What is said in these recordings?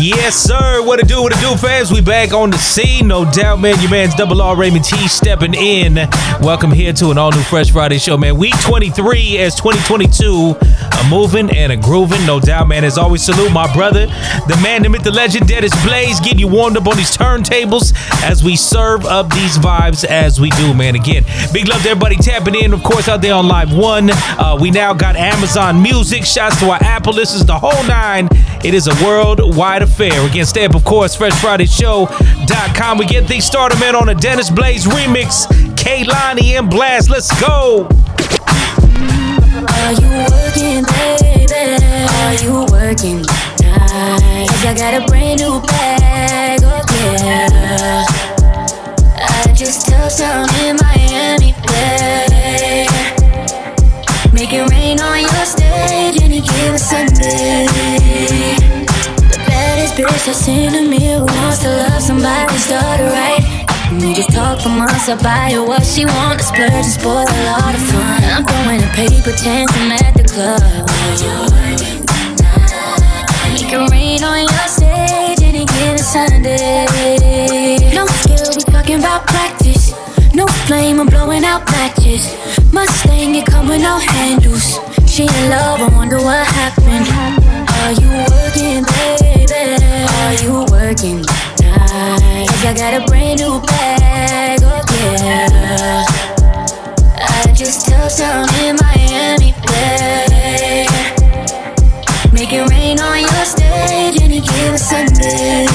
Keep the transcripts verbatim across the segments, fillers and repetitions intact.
Yes, sir. What it do, what it do, fans? We back on the scene, no doubt, man. Your man's Double R Raymond T stepping in. Welcome here to an all-new Fresh Friday show, man. Week twenty-three as twenty twenty-two. A moving and a grooving, no doubt, man. As always, salute my brother, the man, the myth, the legend, Dennis Blaze, getting you warmed up on these turntables as we serve up these vibes as we do, man. Again, big love to everybody tapping in, of course, out there on Live One. Uh, we now got Amazon Music. Shouts to our Apple. This is the whole nine. It is a worldwide affair. Again, stay up, of course, fresh friday show dot com. We get things started, man, on a Dennis Blaze remix. Kaylani and Blast, let's go. Are you working, baby? Are you working tonight? Cause I got a brand new bag, oh yeah. I just touched down in Miami, babe. Make it rain on your stage any given Sunday. Bitch, I seen a mirror, wants to love somebody, start it right. We just talk for months, I buy her what she wants, splurge and spoil a lot of fun. I'm throwing a paper chance, I'm at the club. It can rain on your stage any given Sunday. No skill, we talking about practice. No flame, I'm blowing out matches. Mustang, it come with no handles. She in love, I wonder what happened. Are you working, baby? Are you working tonight? Cause I got a brand new bag, oh yeah. I just touched down in Miami, babe. Make it rain on your stage any given Sunday.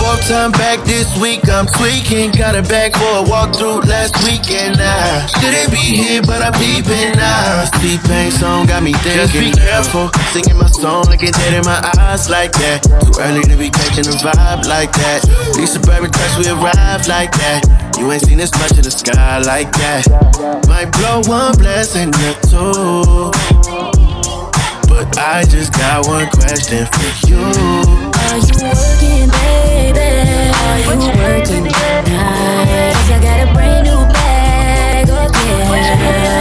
Fourth time back this week, I'm tweaking. Got a bag for a walkthrough last weekend. I shouldn't be here, but I'm peeping now. T-Pain song got me thinking. Just be careful, singing my song like it's dead in my eyes like that. Too early to be catching a vibe like that. These suburban trucks, we arrive like that. You ain't seen this much in the sky like that. Might blow one blessing or two, but I just got one question for you. Are you working, baby? Are you working tonight? Cause I got a brand new bag, oh yeah.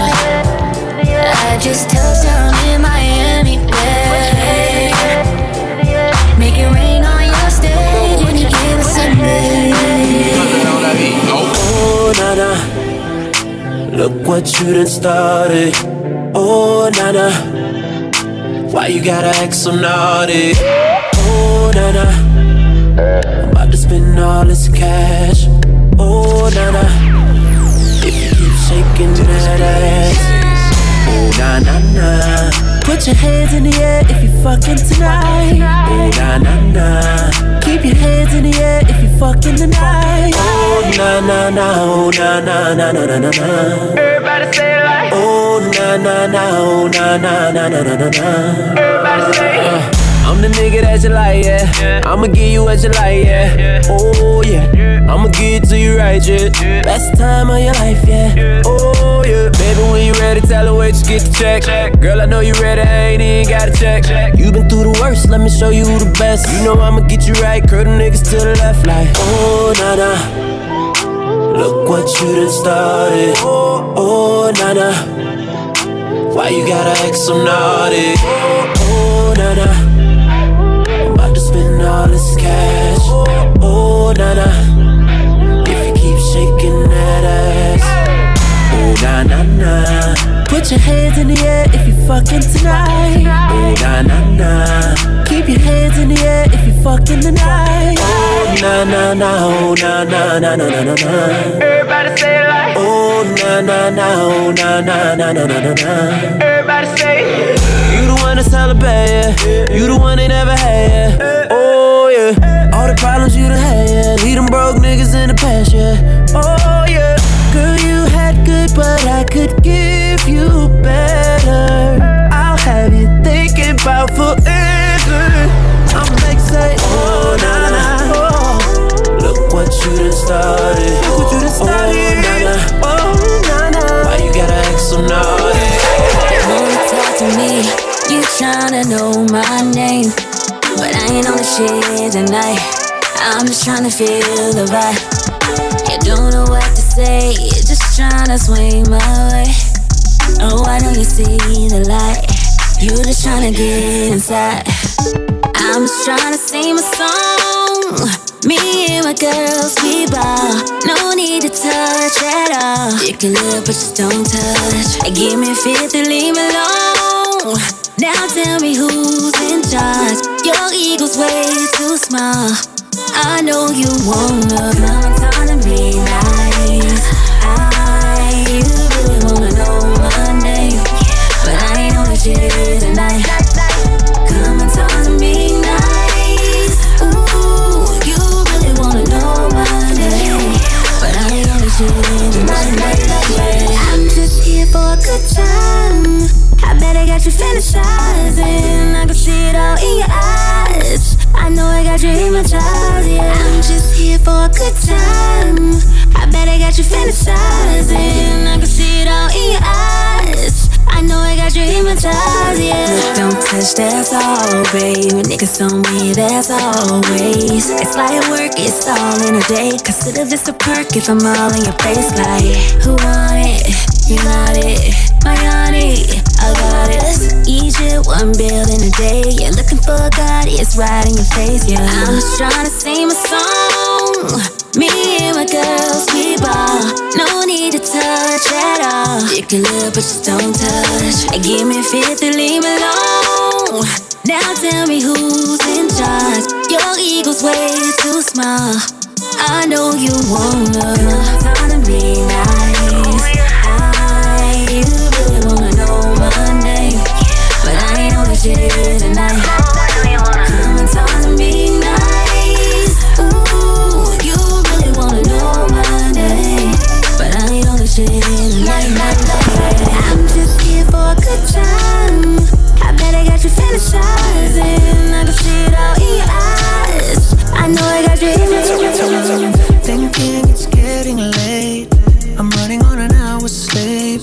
I just touched down in Miami, babe. Make it rain on your stage when you give us a name. Oh, nana, look what you done started. Oh, nana, why you gotta act so naughty? Oh, nana, I'm about to spend all this cash. Oh, nana, if you keep shaking that ass. Oh, na na na, put your hands in the air if you fucking tonight. Oh, na na na, keep your hands in the air if you fucking tonight. Oh, na na na, oh, na na na na na na. Everybody say it like. Oh, na na na, oh, na na na na na na. Everybody say it. I'm the nigga that you like, yeah, yeah. I'ma give you what you like, yeah, yeah. Oh, yeah, yeah. I'ma give it to you right, yeah, yeah. Best time of your life, yeah, yeah. Oh, yeah. Baby, when you ready, tell her where you get the check, check. Girl, I know you ready, I ain't even gotta check, check. You been through the worst, let me show you who the best. You know I'ma get you right, curl them niggas to the left like. Oh, nana, look what you done started. Oh, oh, nana, why you gotta act so naughty? Oh, oh, nana, all this cash. Oh, nana, if you keep shaking that ass. Oh, na na na, put your hands in the air if you fucking tonight. Oh, na na na, keep your hands in the air if you fucking tonight. Oh, na na na, oh, na na na na na na. Everybody say it like. Oh, na na na, oh, na na na na na na. Everybody say it. You the one that's celebrating, yeah. You the one they never had, yeah. All the problems you done had, yeah. Leave them broke niggas in the past, yeah. Oh, yeah. Girl, you had good, but I could give you better. I'll have you thinking about forever. I'm excited. Oh, na na, oh. Look what you done started. Look what you done started. Oh, na na, oh, na na. Why you gotta act so naughty? Wanna talk to me? You tryna know my name? But I ain't on the shit tonight. I'm just tryna feel the vibe. You don't know what to say. You're just tryna swing my way. Oh, I know you see the light. You just tryna get inside. I I'm just tryna sing my song. Me and my girls, we ball. No need to touch at all. You can look, but you don't touch. Give me fifty, leave me alone. Now tell me who's in charge. Your ego's way too small. I know you wanna come and talk to me nice. I, you really wanna know my name, but I ain't know what you did tonight. I'm just here for a good time. I bet I got you fantasizing. I can see it all in your eyes. I know I got you hypnotized, yeah. I'm just here for a good time. I bet I got you fantasizing. I can see it all in your eyes. I know I got you hypnotized, yeah. Look, don't touch, that's all, babe. Niggas on me, that's always. It's like work, it's all in a day. Consider this a perk if I'm all in your face. Like, who want it? You not it? My honey, I got it. Egypt, one building a day. You're looking for a god, it's right in your face, yeah. I'm just tryna sing my song. Me and my girls, we ball. No need to touch at all. You can look, but you don't touch. Give me fifty, leave me alone. Now tell me who's in charge. Your ego's way too small. I know you wanna talk to me nice. I, you really wanna know my name, but I ain't know what you did tonight. I'm just here for a good time. I bet I got you fantasizing. I can see it all in your eyes. I know I got you in me. Thinking it's getting late. I'm running on an hour's sleep.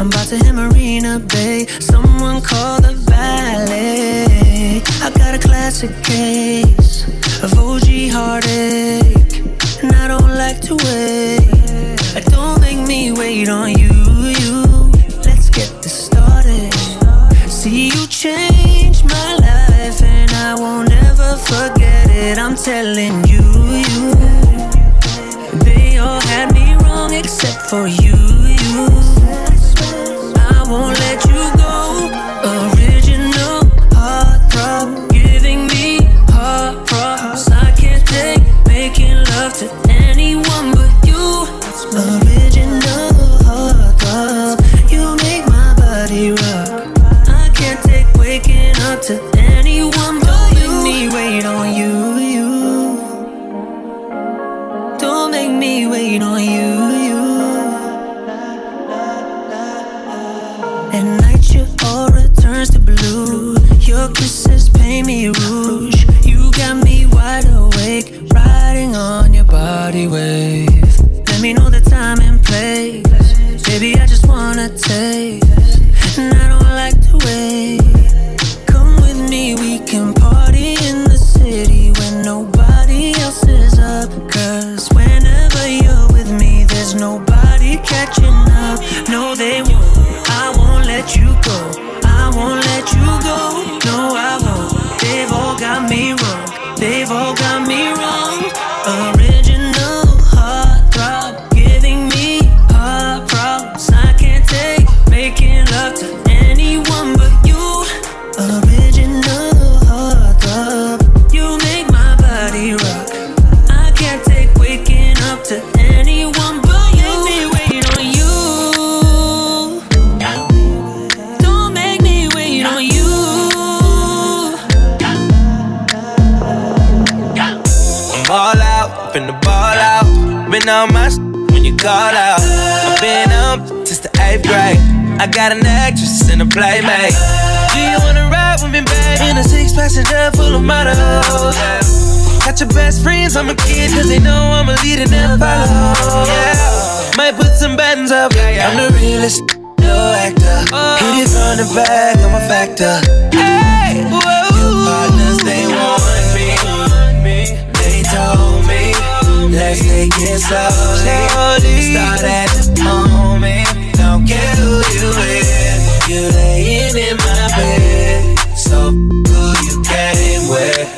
I'm about to hit Marina Bay. Someone call the valet. I got a classic case of O G heartache, and I don't like to wait. I don't make me wait on you, you. Let's get this started. See, you changed my life, and I won't ever forget it. I'm telling you, you. They all had me wrong except for you, you. I won't let you go. Original heartthrob, giving me heart props. I can't take making love to anyone but you. Original hot dog, you make my body rock. I can't take waking up to anyone but you. Don't make me wait on you, you. Don't make me wait on you, you. At night your aura turns to blue. Your kisses paint me rouge. You got me wide awake, riding on your body wave. Let me know the time and place. Baby, I just wanna taste, and I don't like to wait. Come with me, we can party in the city when nobody else is up. Cause whenever you're with me, there's nobody catching up. No, they won't. I won't let you go. I won't let you go. No, I won't. They've all got me wrong. They've all got me wrong. All my sh- when you call out. I've been up since the eighth grade. I got an actress and a playmate. Do you wanna ride with me, babe? In a six-passenger full of models. Got your best friends, I'm a kid, cause they know I'm a leader, never follow. Yeah. Might put some buttons up. I'm the realest, no actor. Hit it from the back, I'm a factor. Hey, whoa. Your partners, they want me. They told me. Let's take it slowly. Start at the moment. Don't care who you with. You're laying in my bed. So who you came with.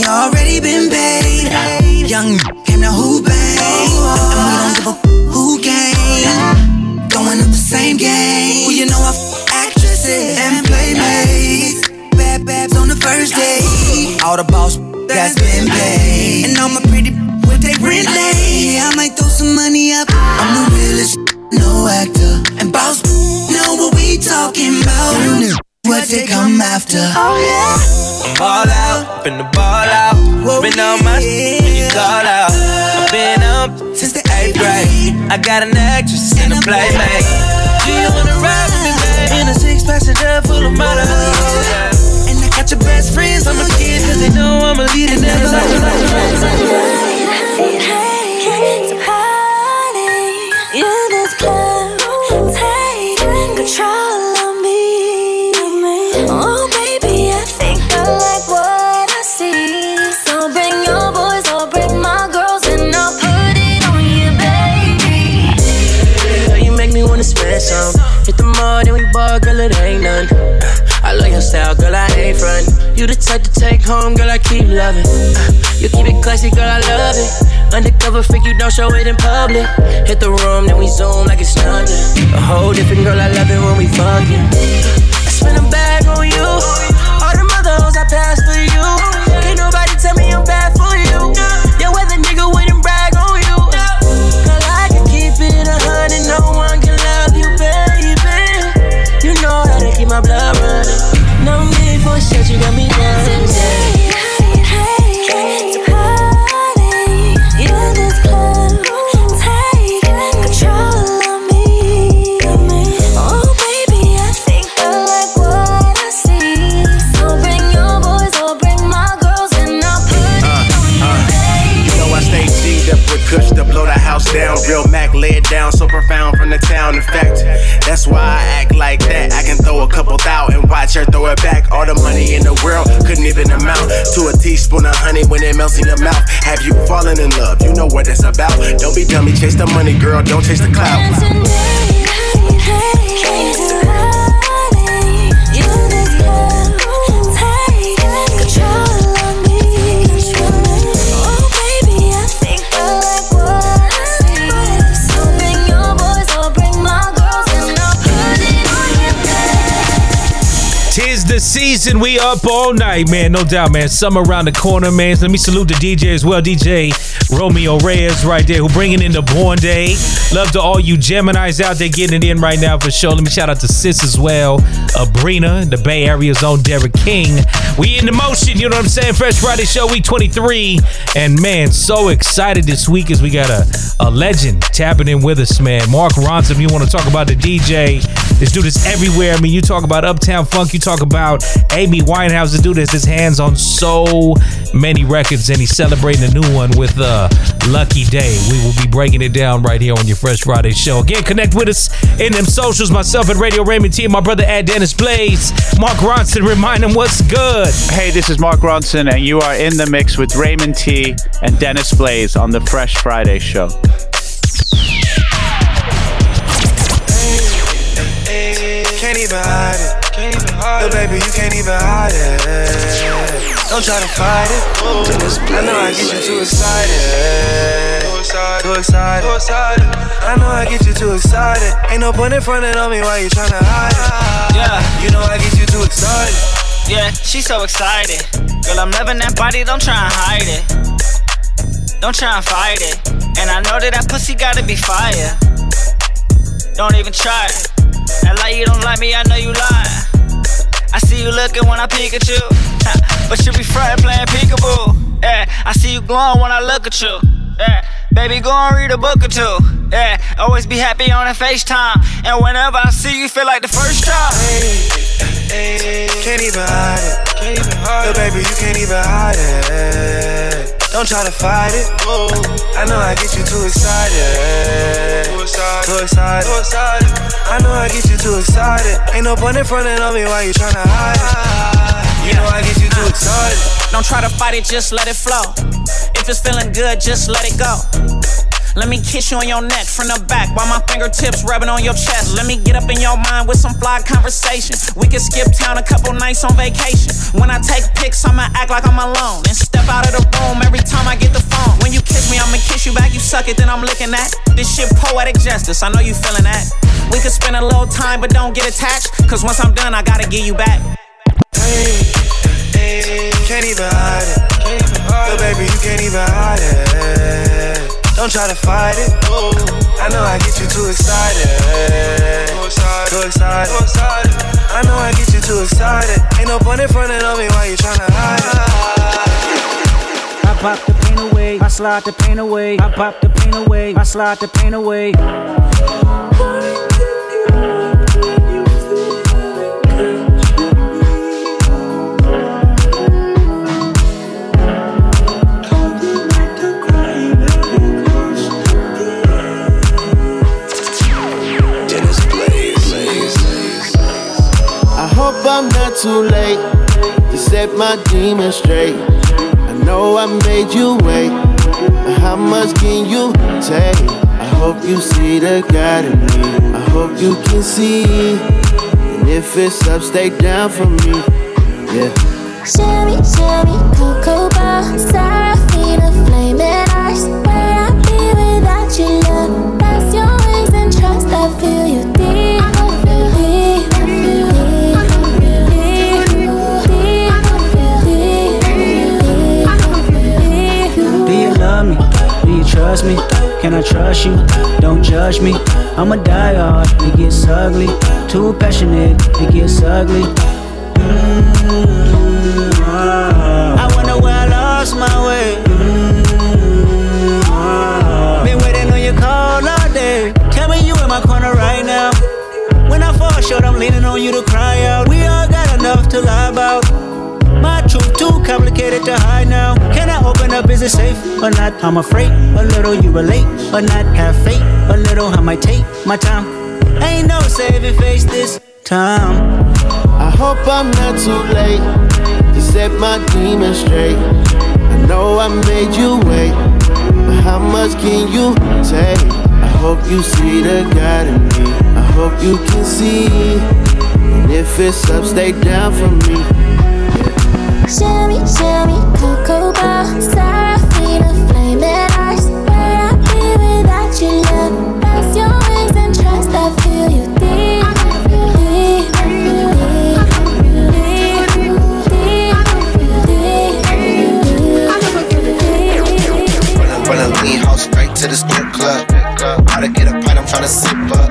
money already been paid. Young came to who paid, and we don't give a f- who came. Going up the same game. Well, you know I f- actresses and playmates. Bad babs on the first date. All the boss that's been paid, and all my pretty with they rent late. I might throw some money up. I'm the realest, no actor, and boss know what we talking about. What they come after? Oh yeah. I'm all out, been the ball out. Whoa, been on my yeah. When you call out. I've been up since the eighth grade. I got an actress and a playmate. Do you wanna ride with me, babe? In a six passenger full of models. And I got your best friends on my kids, cause they know I'm a leader. And never like you, like you, like you, like you. It's a party in this club, taking control. Hit the mall, then we ball, girl, it ain't none. I love your style, girl, I ain't frontin'. You the type to take home, girl, I keep lovin'. You keep it classy, girl, I love it. Undercover freak, you don't show it in public. Hit the room, then we zoom like it's nothing. A whole different girl, I love it when we fuckin'. I spend a bag on you. All the mother hoes I pass for you. Can't nobody tell me I'm bad for you. Yeah, where the nigga wouldn't brag on you. Girl, I can keep it a hundred, no one can. My blood running. No need for shit, you got me down. Today, hey, it's a party in this club. Take control of me. Oh baby, I think I like what I see. So bring your boys or bring my girls and I'll put it uh, on you, uh, baby. You know I stay G'd up with Kush to blow the house down. Real Mac laid down, so profound from the town. In fact, that's why I act like that. I can throw a couple thou and watch her throw it back. All the money in the world couldn't even amount to a teaspoon of honey when it melts in your mouth. Have you fallen in love? You know what it's about. Don't be dummy, chase the money, girl. Don't chase the cloud. The season, we up all night, man. No doubt, man. Summer around the corner, man. Let me salute the D J as well. D J Romeo Reyes right there, who bringing in the Born Day. Love to all you Geminis out there getting it in right now for sure. Let me shout out to Sis as well. Abrina, the Bay Area's own Derek King. We in the motion, you know what I'm saying? Fresh Friday Show, week twenty-three. And man, so excited this week as we got a, a legend tapping in with us, man. Mark Ronson, if you want to talk about the D J, this dude is everywhere. I mean, you talk about Uptown Funk, you talk about Amy Winehouse, to do this, his hands on so many records, and he's celebrating a new one with uh, Lucky Day. We will be breaking it down right here on your Fresh Friday Show. Again, connect with us in them socials, myself at Radio Raymond T, and my brother at Dennis Blaze. Mark Ronson, remind him what's good. Hey, this is Mark Ronson, and you are in the mix with Raymond T and Dennis Blaze on the Fresh Friday Show. Can't even hide it. But baby, you can't even hide it. Don't try to fight it. I know I get you too excited. Too excited. I know I get you too excited. Ain't no point in frontin' on me while you tryna hide it. Yeah, you know I get you too excited. Yeah, she's so excited. Girl, I'm loving that body, don't try and hide it. Don't try and fight it. And I know that that pussy gotta be fire. Don't even try it. That lie you don't like me, I know you lying. I see you looking when I peek at you, but you be frontin' playing peekaboo. Yeah, I see you glowing when I look at you. Yeah, baby, go and read a book or two. Yeah, always be happy on a FaceTime, and whenever I see you, feel like the first time. Hey, hey, can't even hide it. But baby, you can't even hide it. Don't try to fight it. I know I get you too excited. Too excited. I know I get you too excited. Ain't no point in frontin' on me while you tryna hide it. You know I get you too excited. Don't try to fight it, just let it flow. If it's feeling good, just let it go. Let me kiss you on your neck from the back while my fingertips rubbing on your chest. Let me get up in your mind with some fly conversation. We can skip town a couple nights on vacation. When I take pics, I'ma act like I'm alone and step out kiss you back, you suck it, then I'm looking at this shit. Poetic justice, I know you feeling that. We could spend a little time, but don't get attached, cause once I'm done, I gotta give you back. Hey, hey, can't even hide it. But baby, you can't even hide it. Don't try to fight it. I know I get you too excited. Too excited. I know I get you too excited. Ain't no point in front of me while you tryna hide it. I pop the pain away, I slide the pain away, I pop the pain away, I slide the pain away. Dennis Blaze. I hope I'm not too late to set my demons straight. Know I made you wait, but how much can you take? I hope you see the God in me. I hope you can see, and if it's up, stay down for me. Yeah. Sherry, sherry, cocoa bar, seraphina, flaming eyes. Where I be without you, love? That's your wings and trust. I feel you deep. I feel deep. I feel deep. Love me? Do you trust me? Can I trust you? Don't judge me. I'm a diehard, it gets ugly. Too passionate, it gets ugly. Mm-hmm. I wonder where I lost my way. Mm-hmm. Been waiting on your call all day. Tell me you in my corner right now. When I fall short, I'm leaning on you to cry out. We all got enough to lie about. My truth too complicated to hide now. Can I open up? Is it safe or not? I'm afraid a little you relate or not. Have faith a little. I might take my time. Ain't no saving face this time. I hope I'm not too late to set my demons straight. I know I made you wait, but how much can you take? I hope you see the God in me. I hope you can see, and if it's up, stay down for me. Sherry, sherry, cocoa bar, seraphina, flaming eyes. Where I be without you, love? That's your wings and trust. I feel you deep. I feel deep. I feel deep. I feel deep. I feel deep. I feel deep. From the lean house straight to the strip club. How to get a pint? I'm trying to sip up.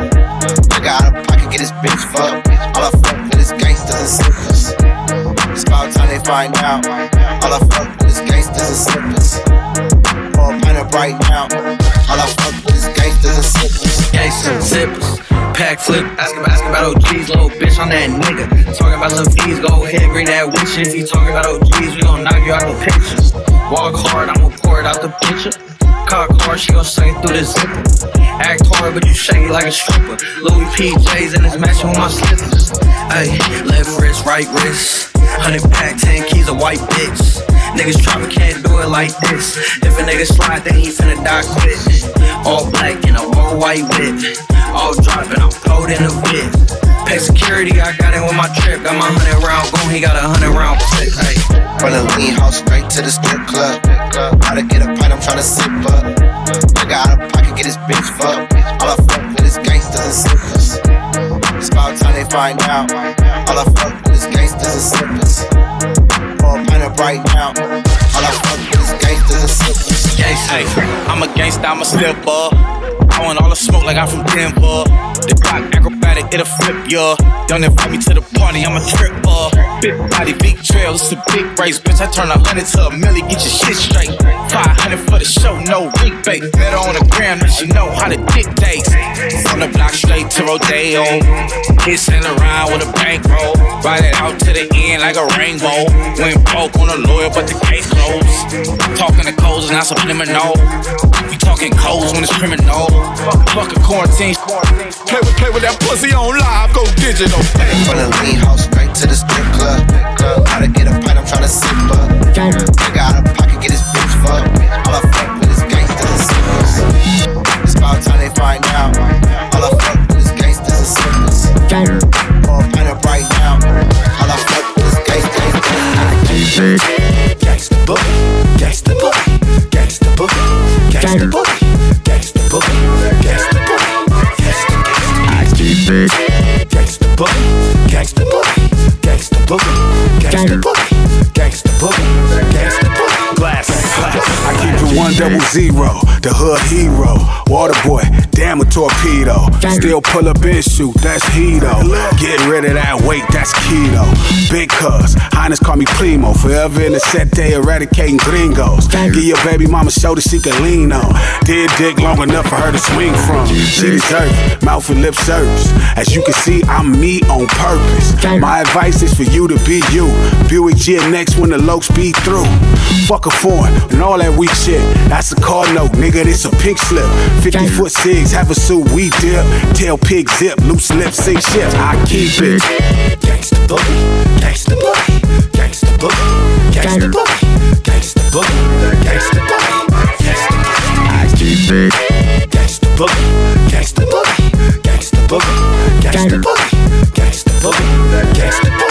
Nigga out of pocket, get his bitch fucked. All I fuck with is gangsters and slippers. It's about time they find out. All I fuck with is gangsters and slippers. Pour a pint up right now. All I fuck with is gangsters and slippers. Gangsters and zippers. Pack flip. Ask him, ask him about O Gs. Little bitch, I'm that nigga. Talking about little V's. Go ahead, bring that with you. If you talking about O Gs, we gon' knock you out the pictures. Walk hard, I'ma pour it out the picture. Cock hard, she gon' sing through the zipper. Act hard, but you shake it like a stripper. Louis P J's and it's matching with my slippers. Ayy, left wrist, right wrist. Hundred pack, ten keys, a white bitch. Niggas trappin', can't do it like this. If a nigga slide, then he finna die quick. All black and a whole white whip. All droppin', I'm cold in a bit. Pay security, I got it with my trip. Got my hundred round gun, he got a hundred round clip. From the lean house straight to the strip club. How to get a pint, I'm tryna sip up. Nigga out of pocket, get his bitch fucked. All I fuck with is gangsters and slippers. It's about time they find out. All I fuck with is gangsters and slippers. Pour a pint up right now. All I fuck with is gangsters and slippers. Gangster, I'm a gangsta, I'm a slipper. I want all the smoke like I'm from Denver. The rock acrobatic, it'll flip ya. Don't invite me to the party, I'm a tripper. Big body, big trail, it's a big race. Bitch, I turn a hundred to a milli, get your shit straight. Five hundred for the show, no rebate. Better on the gram, that you know how to dictate. From the block straight to Rodeo. Hits in the ride with a bankroll. Ride it out to the end like a rainbow. Went broke on a lawyer, but the case closed. Talking to codes is not subliminal. We talking codes when it's criminal. Fuck, fuck a quarantine. Play with, play with that pussy on live, go digital. From the lean house straight to the strip club. How to get a pint, I'm tryna sip up. Nigga out of pocket, get his bitch fucked. All I fuck with is gangsters and slippers. It's about time they find out. All I fuck with is gangsters and slippers. Pour a pint up right now. All I fuck with is gangsters and slippers. Gangsta boy, gangsta boy, gangsta boy, gangsta boy. gangsta boogie, gangsta boogie, gangsta boogie, gangsta boogie. I keep it gangsta boogie, gangsta boogie, gangsta boogie, gangsta boogie, gangsta boogie, gangsta boogie. Glass, I keep it one double zero, the hood hero, water boy. Damn a torpedo, still pull up and shoot, that's Hito. Get rid of that weight, that's keto. Big cuz, Highness call me primo. Forever in the set, they eradicating gringos. Give your baby mama shoulder she can lean on. Did dick long enough for her to swing from. She deserve it, mouth and lip service. As you can see, I'm me on purpose. My advice is for you to be you. Buick G N X when the Lokes be through. Fuck a foreign and all that weak shit. That's a car note, nigga, this a pink slip. fifty foot six. Have a suit, we dip, tail pig zip, loose lips, sink ships. I keep it gangsta boogie, gangsta boogie, gangsta boogie, gangsta boogie, gangsta boogie, gangsta boogie. I keep it gangsta boogie, gangsta boogie, gangsta boogie, gangsta boogie, gangsta boogie, gangsta boogie.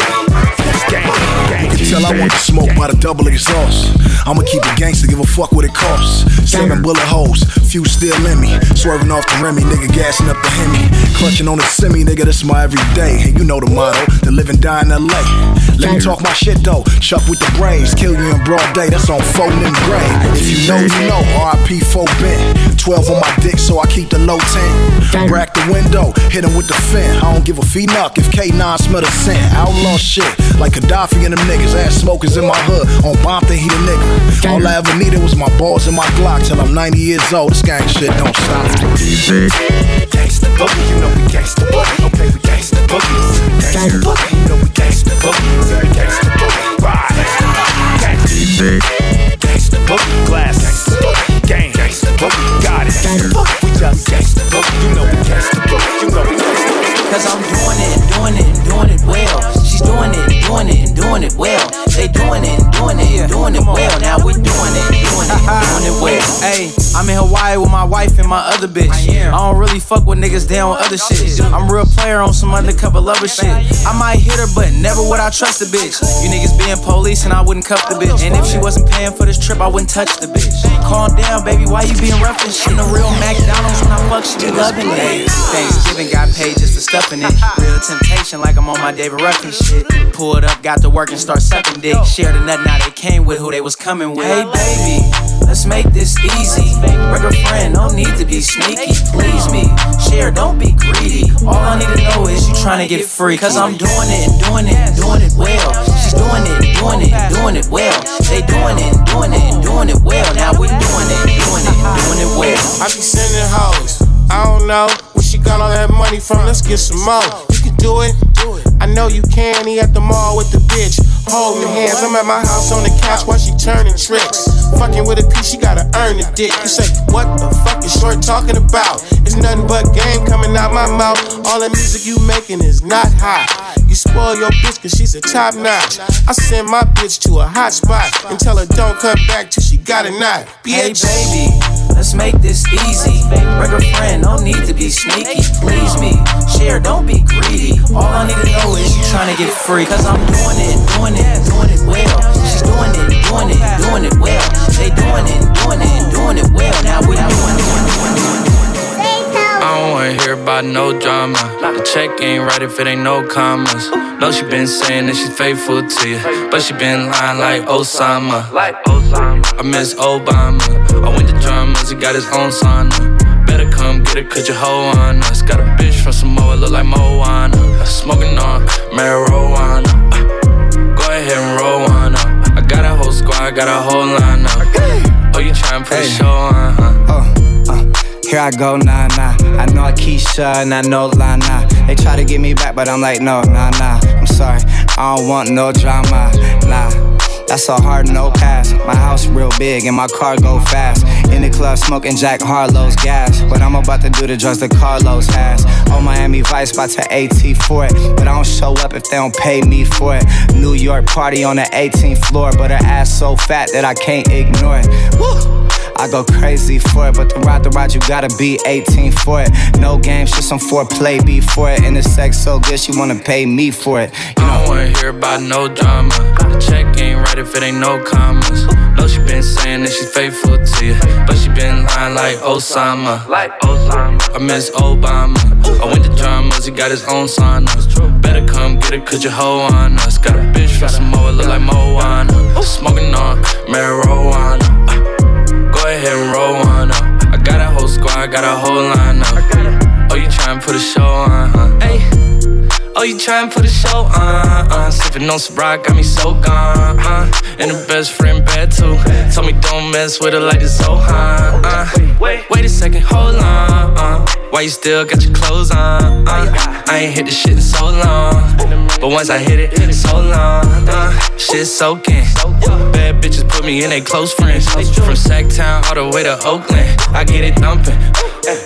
You can tell I want to smoke by the double exhaust. I'ma keep it gangsta, give a fuck what it costs. Seven bullet holes, few still in me. Swerving off the Remy, nigga gassing up the Hemi. Clutching on the semi, nigga, that's my everyday. And you know the motto, to live and die in L A. Let me talk my shit though, chuck with the brains. Kill you in broad day, that's on four in grave. If you know, you know, R I P four bent. twelve on my dick, so I keep the low ten. Rack the window, hit him with the fin. I don't give a fee knock if K nine smell the scent. Outlaw shit, like Gaddafi and them niggas. Ass smokers in my hood, on bomb thing, he the nigga. All I ever needed was my balls and my Glock till I'm ninety years old. This gang shit don't stop. Gangsta boogie, you know we gangsta boogie. Okay, we gangsta boogie. Gangsta boogie, you know we gangsta boogie. Gangsta boogie, ride. Gangsta boogie, glass. Gangsta boogie, gang. Gangsta boogie, got it. Gangsta boogie, we just gangsta boogie. You know we gangsta boogie. You know we gangsta boogie. 'Cause I'm doing it, doing it, doing it well. She's doing it, doing it, doing it well. They doing it, doing it, doing it well. Now we doing it, doing it, doing it well. Hey, I'm in Hawaii with my wife and my other bitch. I don't really fuck with niggas, they on other shit. I'm real player on some undercover lover shit. I might hit her, but never would I trust a bitch. You niggas being police and I wouldn't cuff the bitch. And if she wasn't paying for this trip, I wouldn't touch the bitch. Calm down, baby, why you being rough and shit? I'm the real McDonald's when I fuck, she be loving it. Thanksgiving got paid just for stuffing it. Real temptation like I'm on my David Ruffin shit. Pulled up, got to work and start sucking dick. Share the nut, now they came with who they was coming with. Hey baby, let's make this easy. Break a friend, no need to be sneaky. Please me, share, don't be greedy. All I need to know is you tryna get free. 'Cause I'm doing it, doing it, doing it well. She's doing it, doing it, doing it well. They doing it, doing it, doing it well. Now we doing it, doing it, doing it well. I be sending hoes, I don't know where she got all that money from, let's get some more. You can do it, do it. I know you can, he at the mall with the bitch, holding hands. I'm at my house on the couch while she turning tricks. Fucking with a piece, she gotta earn the dick. You say, what the fuck is Short talking about? It's nothing but game coming out my mouth. All the music you making is not hot. You spoil your bitch 'cause she's a top notch. I send my bitch to a hot spot and tell her don't cut back till she got a knot. Bitch. Hey baby, let's make this easy. Break a friend, no need to be sneaky. Please me, share, don't be greedy. All I need to know is you tryna get free. 'Cause I'm doing it, doing it, doing it well. She's doing it, doing it, doing it well. They doing it, doing it, doing it well. Now we doing it. I don't wanna hear about no drama. The check ain't right if it ain't no commas. No, she been saying that she's faithful to you, but she been lying like Osama. Like Osama, I miss Obama. I went to dramas, he got his own sauna. Better come get it, 'cause you hoe on us. Got a bitch from Samoa, look like Moana. Smoking on marijuana. Go ahead and roll on up. I got a whole squad, got a whole line up. Oh, you trying to put hey. a show on, huh? Uh, uh, here I go, nah, nah. I know Akeisha and I know Lana. They try to get me back, but I'm like, no, nah, nah. I'm sorry, I don't want no drama, nah. That's a hard no pass. My house real big and my car go fast. In the club smoking Jack Harlow's gas. But I'm about to do the drugs that Carlos has. Oh, Miami Vice, about to AT for it. But I don't show up if they don't pay me for it. New York party on the eighteenth floor. But her ass so fat that I can't ignore it. Woo! I go crazy for it, but to ride the ride, you gotta be eighteen for it. No games, just some foreplay, be for it. And the sex so good, she wanna pay me for it. You know, I don't wanna hear about no drama. The check ain't right if it ain't no commas. No, she been saying that she's faithful to you, but she been lying like Osama. Like Osama, I miss Obama. I went to dramas, he got his own sauna. Better come get it, cause you hoe on us. Got a bitch from Samoa, look like Moana. Smoking on marijuana. Uh, go ahead and roll on up. I got a whole squad, got a whole line up. Oh, you tryna put a show on, huh? Hey. Oh, you tryna put a show on, uh. Sippin' on Ciroc, got me so gone, uh. And the best friend bad too. Told me don't mess with her like it's so hot, uh. Wait a second, hold on, uh. Why you still got your clothes on, uh. I ain't hit this shit in so long, but once I hit it, it's so long, uh. Shit soaking. Bad bitches put me in they close friends. From Sacktown all the way to Oakland, I get it thumping.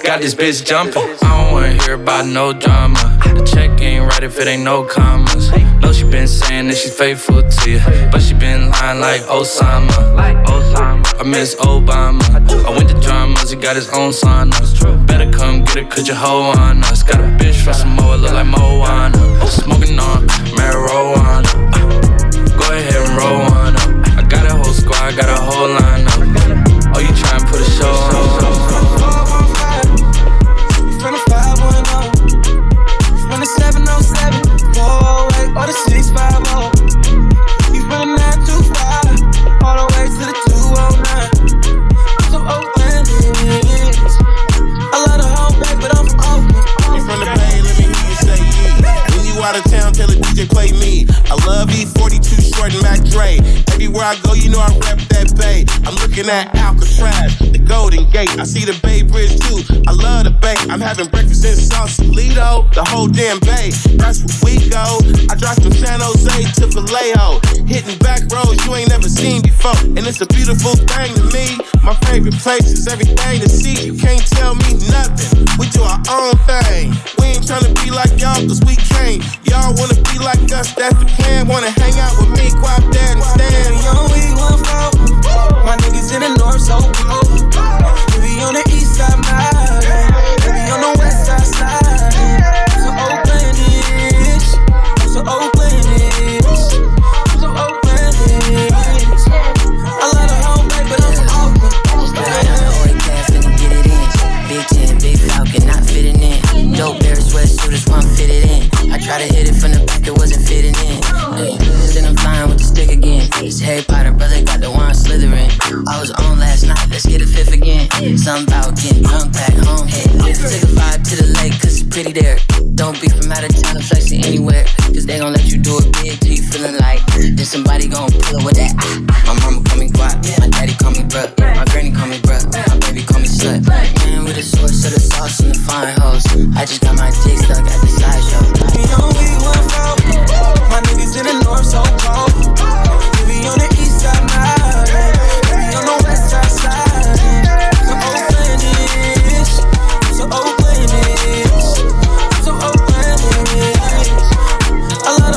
Got this bitch jumping. I don't wanna hear about no drama. The check ain't right if it ain't no commas. No, she been saying that she's faithful to you, but she been lying like Osama. Like Osama, I miss Obama. I went to dramas, he got his own sauna. Better come get it, cause you hoe on us. Got a bitch from Samoa, look like Moana. Smoking on marijuana. Uh, go ahead and roll on up. I got a whole squad, got a whole line up. Oh, you tryna put a show on? Or the six five oh. He's running that too far, all the way to the two oh nine. I'm so Oakland, I love the whole back, but I'm from Oakland. You from the Bay, let me hear you say yeah. When you out of town, tell the D J play me. I love E forty, Too Short, and Mac Dre. Everywhere I go, you know I rep that Bay. I'm looking at Alcatraz, the Golden Gate. I see the Bay Bridge too, I love the Bay. I'm having breakfast in Sausalito, the whole damn Bay. That's where we go. I drive from San Jose to Vallejo, hitting back roads you ain't never seen before. And it's a beautiful thing to me. My favorite place is everything to see. You can't tell me nothing, we do our own thing. We ain't tryna be like y'all cause we can't. Y'all wanna be like us, that's the plan. Wanna hang out with me, quap dad and stand. We on we one flow. My niggas in the north so cold. We on the east side, we on the west side side. So Oakland-ish, so Oakland-ish, so Oakland-ish. I love the whole night, but I'm from Oakland. I know it gas, let me get it in. Big ten, big Falcon, not fitting in. Dope bear sweatsuit is one fitted in. I try to hit it from the back, it wasn't fitting in. Then I'm flying with the stick again. It's Harry Potter, brother got the wand slithering. I was on last night, let's get a fifth again. Something about getting drunk back home. Take a vibe to the lake, cause it's pretty there. Don't be from out of town and flexing anywhere, cause they gon' let you do it big till you feeling like then somebody gon' pull up with that. My mama call me guap, my daddy call me bruh, my granny call me bruh, my baby call me slut. Man with a source of the sauce and the fine hoes. I just got my dick stuck at the sideshow. We on we one flow. My niggas in the north so cold. We on the east side now. We on the west side side. So Oakland-ish, so Oakland-ish, so Oakland-ish. I love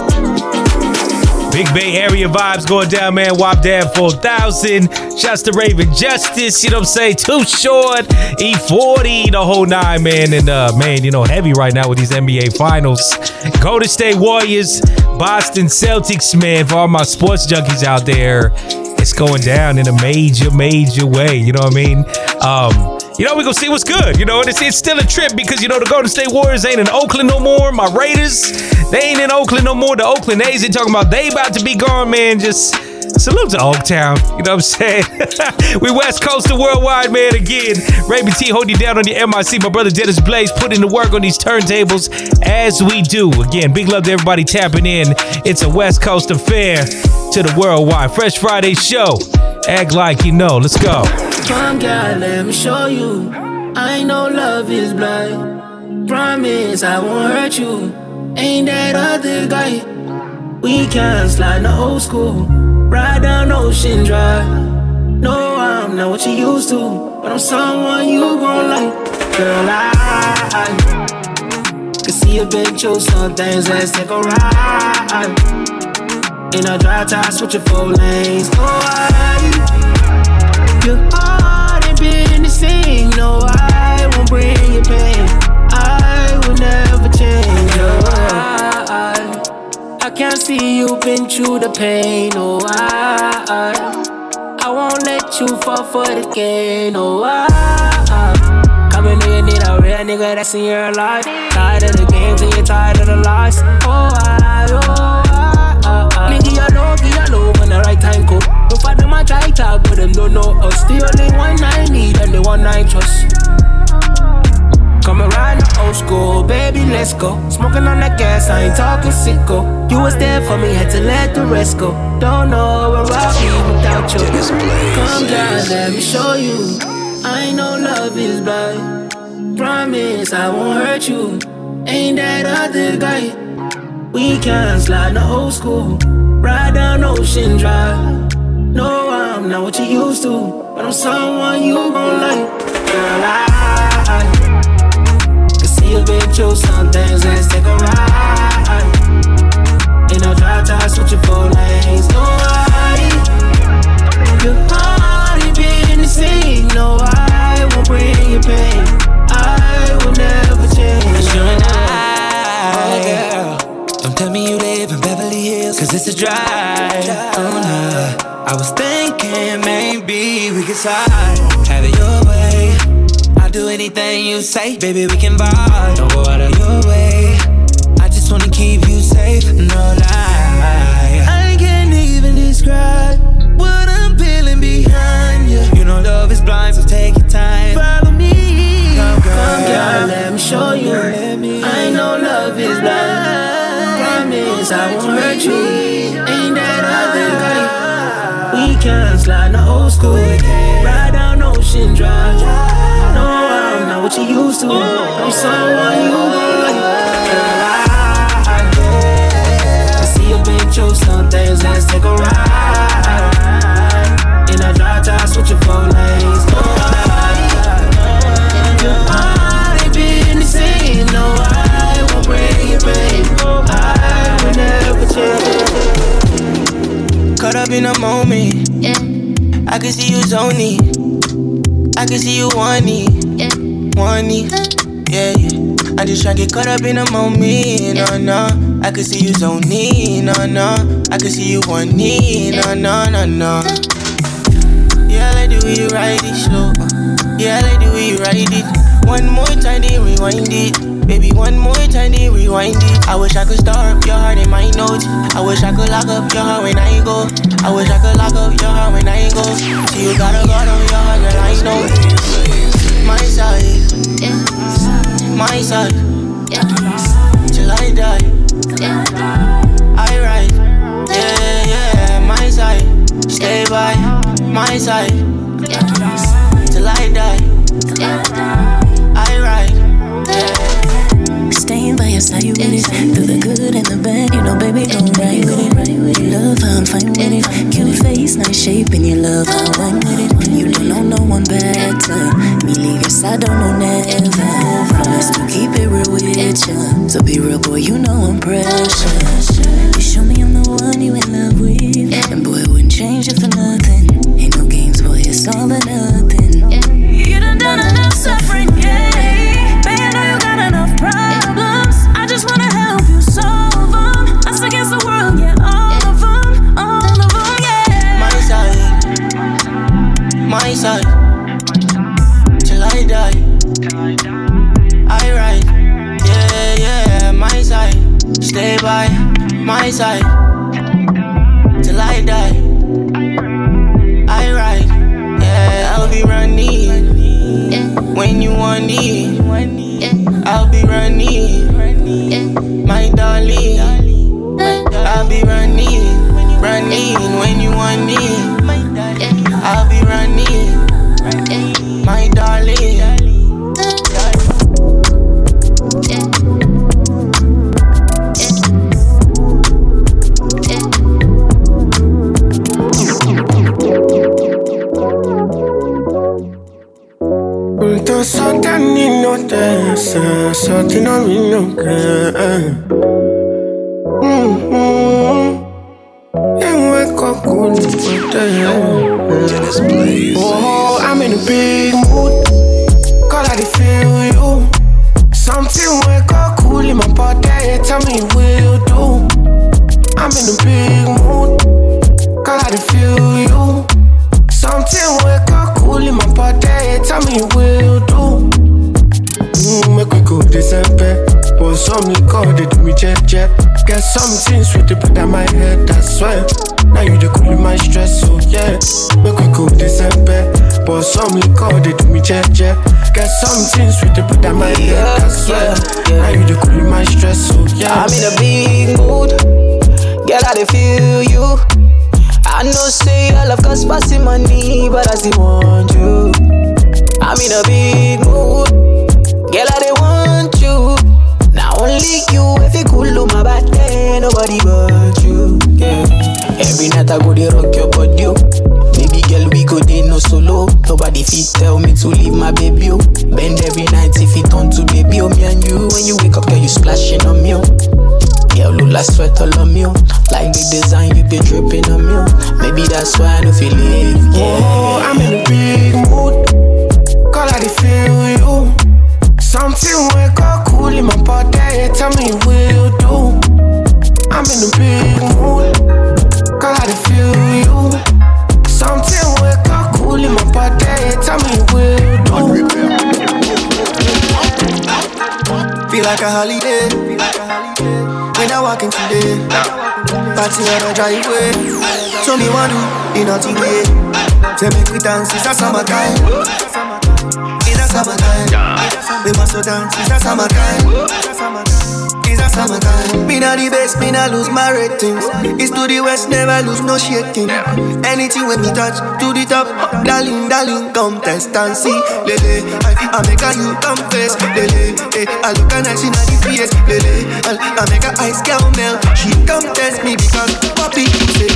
the whole life. Big Bay Area vibes going down, man. W A P Dab four thousand. Shouts to Raven Justice, you know what I'm saying? Too Short, E forty, the whole nine, man. And, uh, man, you know, heavy right now with these N B A Finals. Golden State Warriors, Boston Celtics, man. For all my sports junkies out there, it's going down in a major, major way. You know what I mean? Um, you know, we're going to see what's good. You know, and it's, it's still a trip because, you know, the Golden State Warriors ain't in Oakland no more. My Raiders, they ain't in Oakland no more. The Oakland A's ain't talking about they about to be gone, man. Just... salute to Oaktown, you know what I'm saying? We West Coast to worldwide, man, again. Raymond T holding you down on your M I C. My brother Dennis Blaze putting the work on these turntables as we do. Again, big love to everybody tapping in. It's a West Coast affair to the worldwide. Fresh Friday show. Act like you know. Let's go. Come, God, let me show you. I know love is blind. Promise I won't hurt you. Ain't that other guy. We can't slide the old school. Ride down Ocean Drive. No, I'm not what you used to, but I'm someone you gon' like. Girl, I, I can see you been through some things. Let's take a ride. In a drive-time, switching four lanes. Go, I, you through the pain, oh I, I, I won't let you fall for the gain, oh I, I. Come and nigga, need a real nigga that's in your life. Tired of the games and you're tired of the lies. Oh I, oh I, I, I. Nigga, you know, you know when the right time come. Look for them I try talk, but them don't know us. The only one I need and the one I trust. Come around the old school, baby, let's go. Smoking on that gas, I ain't talking sicko. You was there for me, had to let the rest go. Don't know where I'll be without you. Come down, let me show you. I know love is blind. Promise I won't hurt you. Ain't that other guy? We can slide the old school, ride down Ocean Drive. No, I'm not what you used to, but I'm someone you gon' like. Girl, I, I you've been through some things, let's take a ride. Ain't no drive time, switching four lanes, no I. You've already been the same, no I won't bring you pain. I will never change. Cause you and I, oh girl, don't tell me you live in Beverly Hills, cause it's a drive, oh no. I was thinking maybe we could slide, have it your way. I'll do anything you say, baby, we can vibe. Don't go out of your way, I just wanna keep you safe, no lie. I can't even describe what I'm feeling behind you. You know love is blind, so take your time. Follow me, come girl, come girl, let me show you. I know love is blind. Promise I won't hurt you. Ain't that other guy? We can slide the old school, ride down Ocean Drive. What you used to, I'm someone you gon' like. Girl, I, I see you've been through some things, let's take a ride. In a drive time, switching four lanes, no I. Your heart ain't been the same, no I won't bring you pain. I will never change. Caught up in a moment, yeah. I can see you zoning, I can see you wanting, yeah. Yeah, I just try to get caught up in a moment, no, no. I can see you zoning, no, no. I can see you wanting, no, no, no, no. Yeah, I like the way you ride it slow. Yeah, I like the way you ride it. One more time, then rewind it. Baby, one more time, then rewind it. I wish I could store up your heart in my notes. I wish I could lock up your heart when I go. I wish I could lock up your heart when I go. So you gotta guard on your heart, girl, I know. My side, yeah. My side, yeah. Till I die, yeah. I ride, yeah, yeah. My side, stay by my side, yeah. Till I die, yeah. I ride, yeah. Staying by your side, you with it. Through the good and the bad, you know, baby, gon' ride with it. Love, I'm fine with it. Cute face, nice shape, and you love, I'm fine with it. You don't know no one better. I don't know never. Promise to keep it real with ya. So be real, boy, you know I'm precious. You show me I'm the one you in love with, and boy, I wouldn't change it for nothing. Ain't no games, boy, it's all or nothing. You done done enough suffering, yeah. Baby, I know you got enough problems. I just wanna help you solve them. Us against the world, yeah, all of them, all of them, yeah. My side, my side. I die, I ride, yeah, yeah, my side, stay by my side, till I die, I ride, yeah, I'll be running, when you want it, I'll be running, my darling, I'll be running, running, when you want it, I'll be running. My darling, darling, darling. Yeah. To something you notice, something I will look at. Dennis Blaze. Oh, I'm in a big mood. Call I feel you. Something wake up cool in my body. Tell me it will do. I'm in a big mood. Tell me how cool in my body. Tell me you will do. Mm, make we go December. Oh, some liquor, they do me jet-jet. Get something sweet, they put on my head, that's why. Now you the cool in my stress, so yeah. Make we go December. Oh, some liquor, they do me jet-jet. Get something sweet, they put on my yeah, head, that's yeah, why. Yeah. Now you the cool in my stress, so yeah. I'm in a big mood. Girl, I feel you. I know say I love cause passing my knee, but I still want you. I'm in a big mood. Girl, I want you. Now only you, if you cool on my body, nobody but you. Yeah. Every night I go they rock your body. Baby girl, we go they no solo. Nobody fit tell me to leave my baby. Oh. Bend every night if it on to baby. Oh, me and you, when you wake up, girl, you splashing on me. Oh. Girl, I sweat all on me. Like big design, you be dripping on me. Maybe that's why I don't feel it. Yeah. Oh, I'm in a big mood. Girl, I feel you. Something went cool in my body. Tell me will do. I'm in a big mood. Girl, I feel you. Something went cool in my body. Tell me will do. Feel like a holiday. Feel like a holiday. When I walk in today, party on the driveway. So me want to do in a T V. Say make we dance, it's a summertime. It's a summertime. We must so dance, it's a summertime. It's a summertime. Me na the best, me na lose my ratings. It's to the west, never lose no shaking. Anything when me touch, to the top. Darling, darling, come test and see. Lele, I make a you confess. Lele, I look and I see na the face. Lele, I make a ice girl melt. She come test me because Poppy say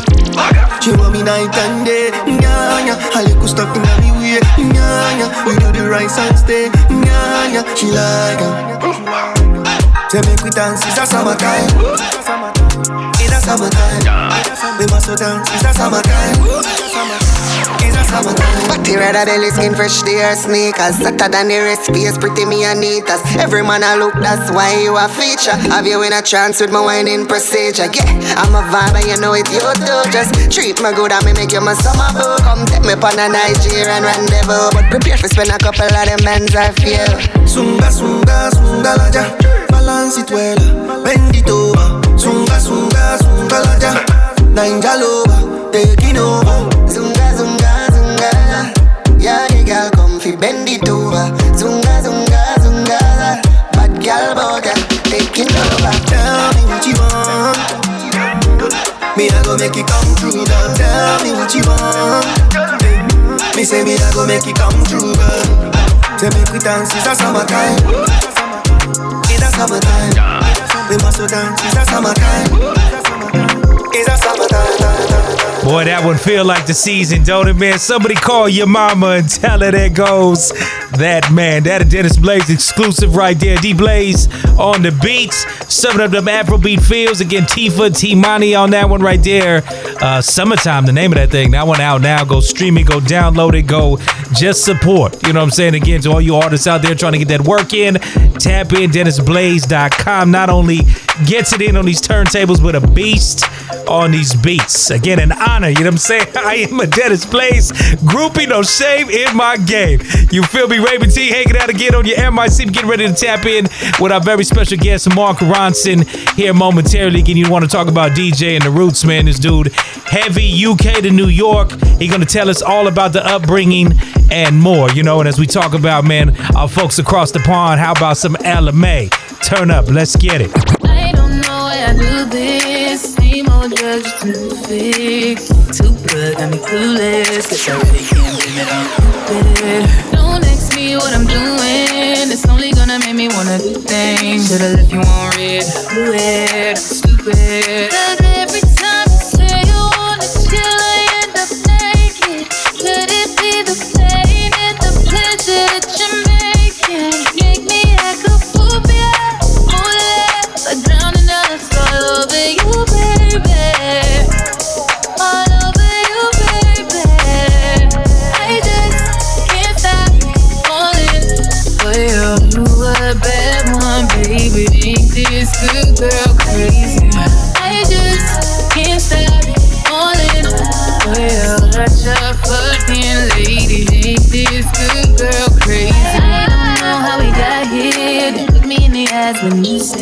she want me night and day. Nya nya, I like to stop in the way. Nya nya, we do the rice and stay. Nya nya, she like it. Say make we dance, it's a summertime. It's a summertime. We must dance, it's a summertime. It's a summertime. Bacteria that belly skin fresh, they are sneakers. Hotter than the rest, face pretty me and neat us. Every man I look, that's why you a feature. Have you in a trance with my whining procedure? Yeah, I'm a vibe and you know it, you do. Just treat me good and me make you my summer boo. Come take me pon a Nigerian rendezvous. But prepare to spend a couple of them bands I feel. Sunga, sunga, sunga laja. Balance it well, bend it over. Sunga, sunga, sunga laja. Ninja lover, taking over. Sunga, sunga, sunga. Yeah, the girl comfy, bend it over. Sunga, sunga, sunga. Bad girl border, taking over. Tell me what you want. Me I go make it come true now. Tell me what you want. Me say me I go make it come true now. Say make we dance, it's a summertime. Summertime. We must dance. It's a summertime. It's a summertime. Boy, that one feel like the season, don't it, man? Somebody call your mama and tell her there goes that man. That a Dennis Blaze exclusive right there. D Blaze on the beats, summing up them Afrobeat feels. Again, Tifa, T-Mani on that one right there. Uh, Summertime, the name of that thing. That one out now. Go stream it, go download it, go just support. You know what I'm saying? Again, to all you artists out there trying to get that work in, tap in Dennis Blaze dot com. Not only gets it in on these turntables, but a beast on these beats. Again, an honor. You know what I'm saying? I am a Dennis Blaze groupie. No shame in my game. You feel me? Raymond T hanging out again on your M I C. Getting ready to tap in with our very special guest, Mark Ronson, here momentarily. Again, you want to talk about D J and the roots, man. This dude heavy U K to New York. He's going to tell us all about the upbringing and more, you know. And as we talk about, man, our folks across the pond, how about some L M A? Turn up. Let's get it. I don't know why I do this. Same old drugs too fix. Too blood, got me clueless. Cause I really can't blame it on. Don't ask me what I'm doing. It's only gonna make me wanna do things. Should've left you on red. Do it. I'm stupid. Cause every time you say you wanna chill, I end up naked. Could it be the pain and the pleasure that you're making? Make me act a fool, yeah. I drown and I fall over you, baby. All over you, baby. I just can't stop falling for you. You a bad one, baby. This good girl crazy. I just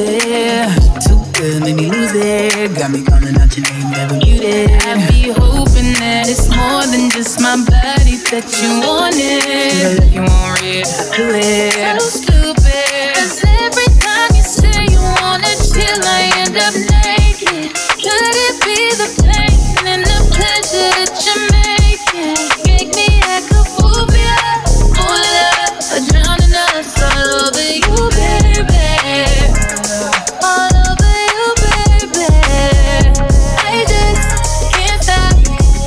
there. Too good, made me lose it. Got me calling out your name, never muted. I be hoping that it's more than just my body that you wanted. You want red, I do it. So stupid, 'cause every time you say you wanna chill, I end up naked. Could it be the pain and the pleasure that you're making? Make me a kaboobia, pull it up, but drowning us all over you, baby. All over you, baby. I just can't stop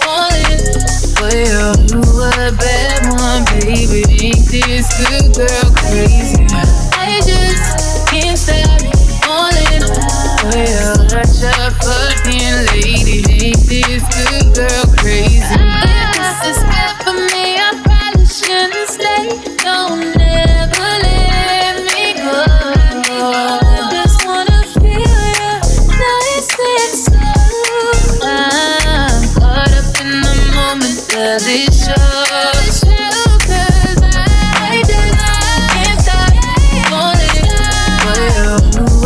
falling for you. You a bad one, baby. Ain't this good girl crazy? I just can't stop falling for you. Such a fucking lady, ain't this good girl crazy? If this is good for me, I probably shouldn't stay. Don't ever let me go. I just wanna feel your nice and slow. I'm caught up in the moment, does it show? Cause I just can't stop falling. Well, you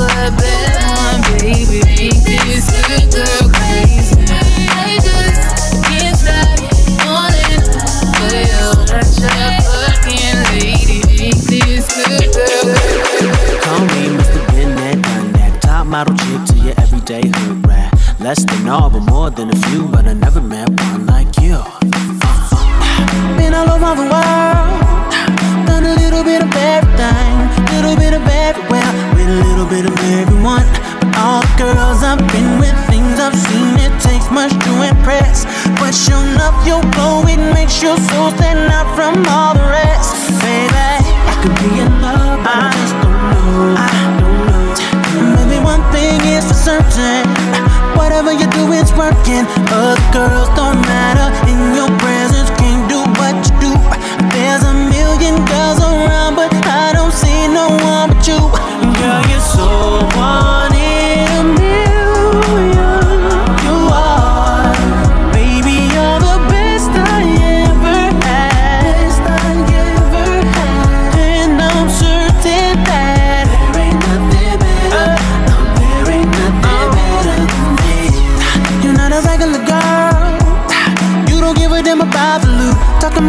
a bad one, baby. Good girl crazy. I just can't stop falling for you. Such a fucking lady. This good girl crazy. Call me Mister Been That Done That. Top model chick to your everyday hood rat. Less than all, but more than a few. But I never met one like you. Uh-huh. Been all over the world. Done a little bit of everything. Little bit of everywhere. With a little bit of everyone. All the girls I've been with, things I've seen, it takes much to impress. But sure enough, your glow, it makes your soul stand out from all the rest. Baby, I could be in love, but I, I just don't know. I don't know. Maybe one thing is for certain, whatever you do, it's working. Other girls don't matter, in your presence can't do what you do. There's a million girls around, but I don't see no one but you. Girl, you're so one.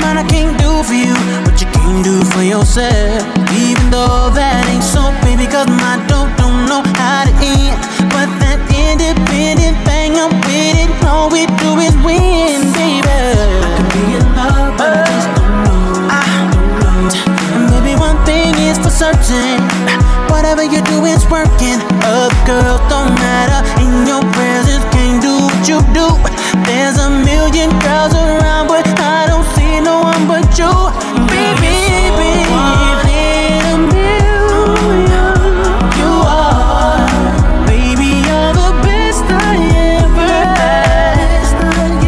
I can't do for you what you can do for yourself. Even though that ain't so, baby, 'cause my dope don't know how to end. But that independent thing, I'm with it. All we do is win, baby. I could be in love, but I just don't know. I don't know. And maybe one thing is for certain, whatever you do is working. Other girls don't matter, in your presence can't do what you do. There's a million girls around, but I don't see no one but you, baby, baby. One in a million, you are, baby, you're the best I ever had, and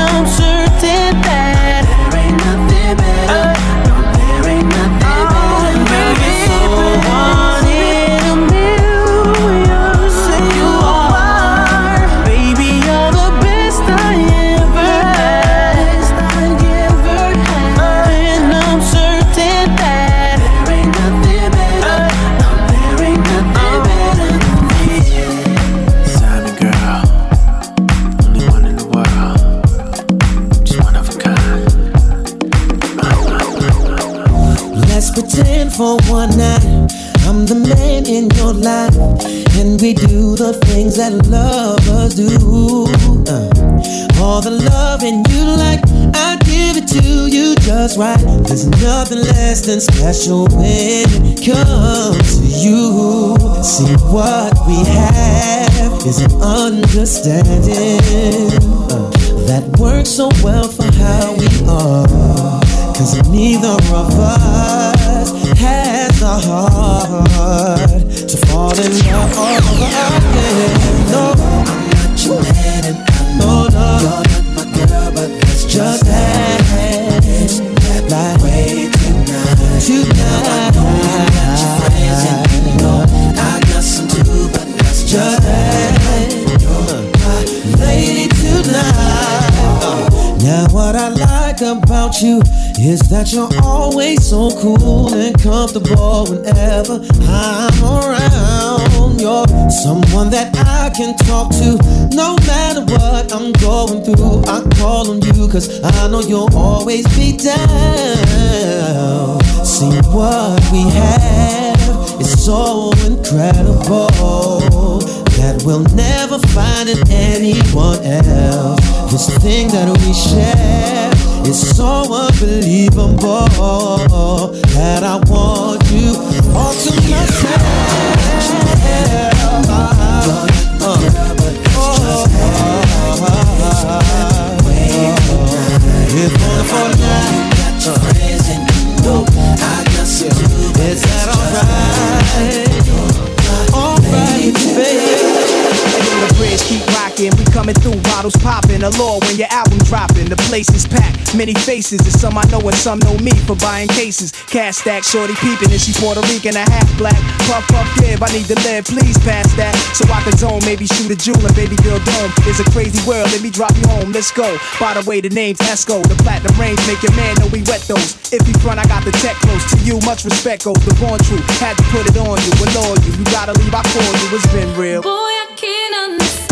I'm certain that there ain't nothing better, no, there ain't nothing better, baby, so one in a million, you are, baby, you're the best I ever had. For one night, I'm the man in your life, and we do the things that lovers do. Uh, all the loving you like, I give it to you just right. There's nothing less than special when it comes to you. See, what we have is an understanding uh, that works so well for how we are. 'Cause neither of us has the heart to fall in love again. No, I'm not your man and I'm no, no. You're not my girl, but that's just that. It's that like way tonight. Tonight I know I'm not your friends and you know I got some too, but that's just that. You're my lady tonight. Now I What I like about you is that you're always so cool and comfortable whenever I'm around. You're someone that I can talk to no matter what I'm going through. I call on you cause I know you'll always be down. See what we have is so incredible that we'll never find in anyone else. This thing that we share is so unbelievable that I want you all to myself. Is that alright? Alright, baby. The bridge keep rocking, we coming through, bottles popping. Allure when your album dropping, the place is packed, many faces. There's some I know and some know me for buying cases. Cash stack, shorty peeping, and she Puerto Rican, a half black. Puff puff give, I need to live, please pass that. So I can zone, maybe shoot a jewel and baby girl dome. It's a crazy world, let me drop you home, let's go. By the way, the name's Esco, the platinum range, make your man know we wet those. If you front, I got the tech close to you, much respect goes the born truth. Had to put it on you, allure you, you gotta leave, I call you, it's been real. Boy, I can't understand.